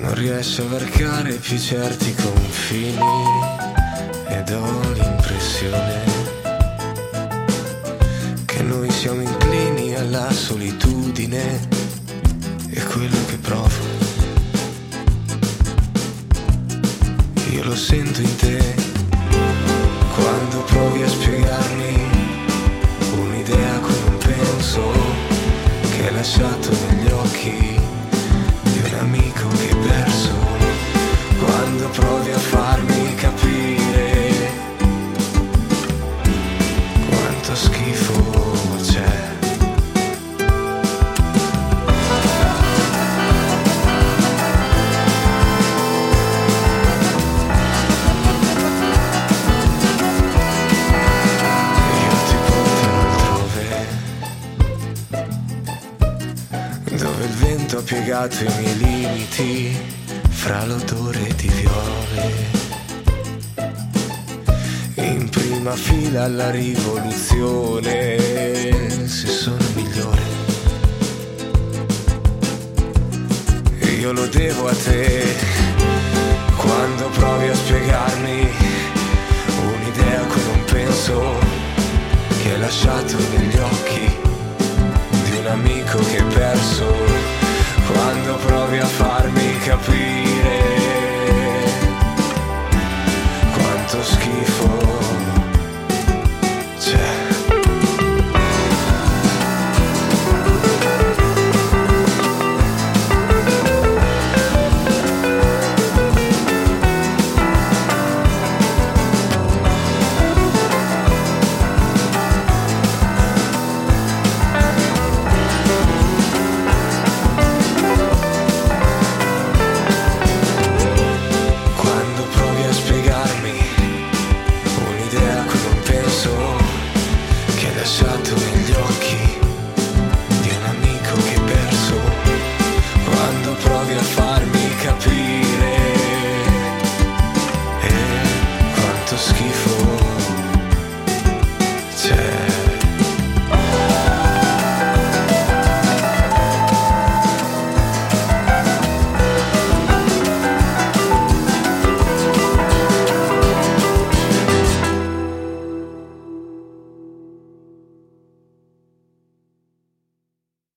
Non riesce a varcare più certi confini ed ho l'impressione che noi siamo inclini alla solitudine, è quello che provo. Io lo sento in te quando provi a spiegarmi un'idea a cui non penso, che hai lasciato negli occhi di un amico che hai perso. Quando provi a farmi capire quanto schifo c'è. Ho piegato i miei limiti fra l'odore di viole, in prima fila alla rivoluzione, se sono migliore. Io lo devo a te quando provi a spiegarmi un'idea a cui non penso, che hai lasciato negli occhi di un amico che hai perso. Quando provi a farmi capire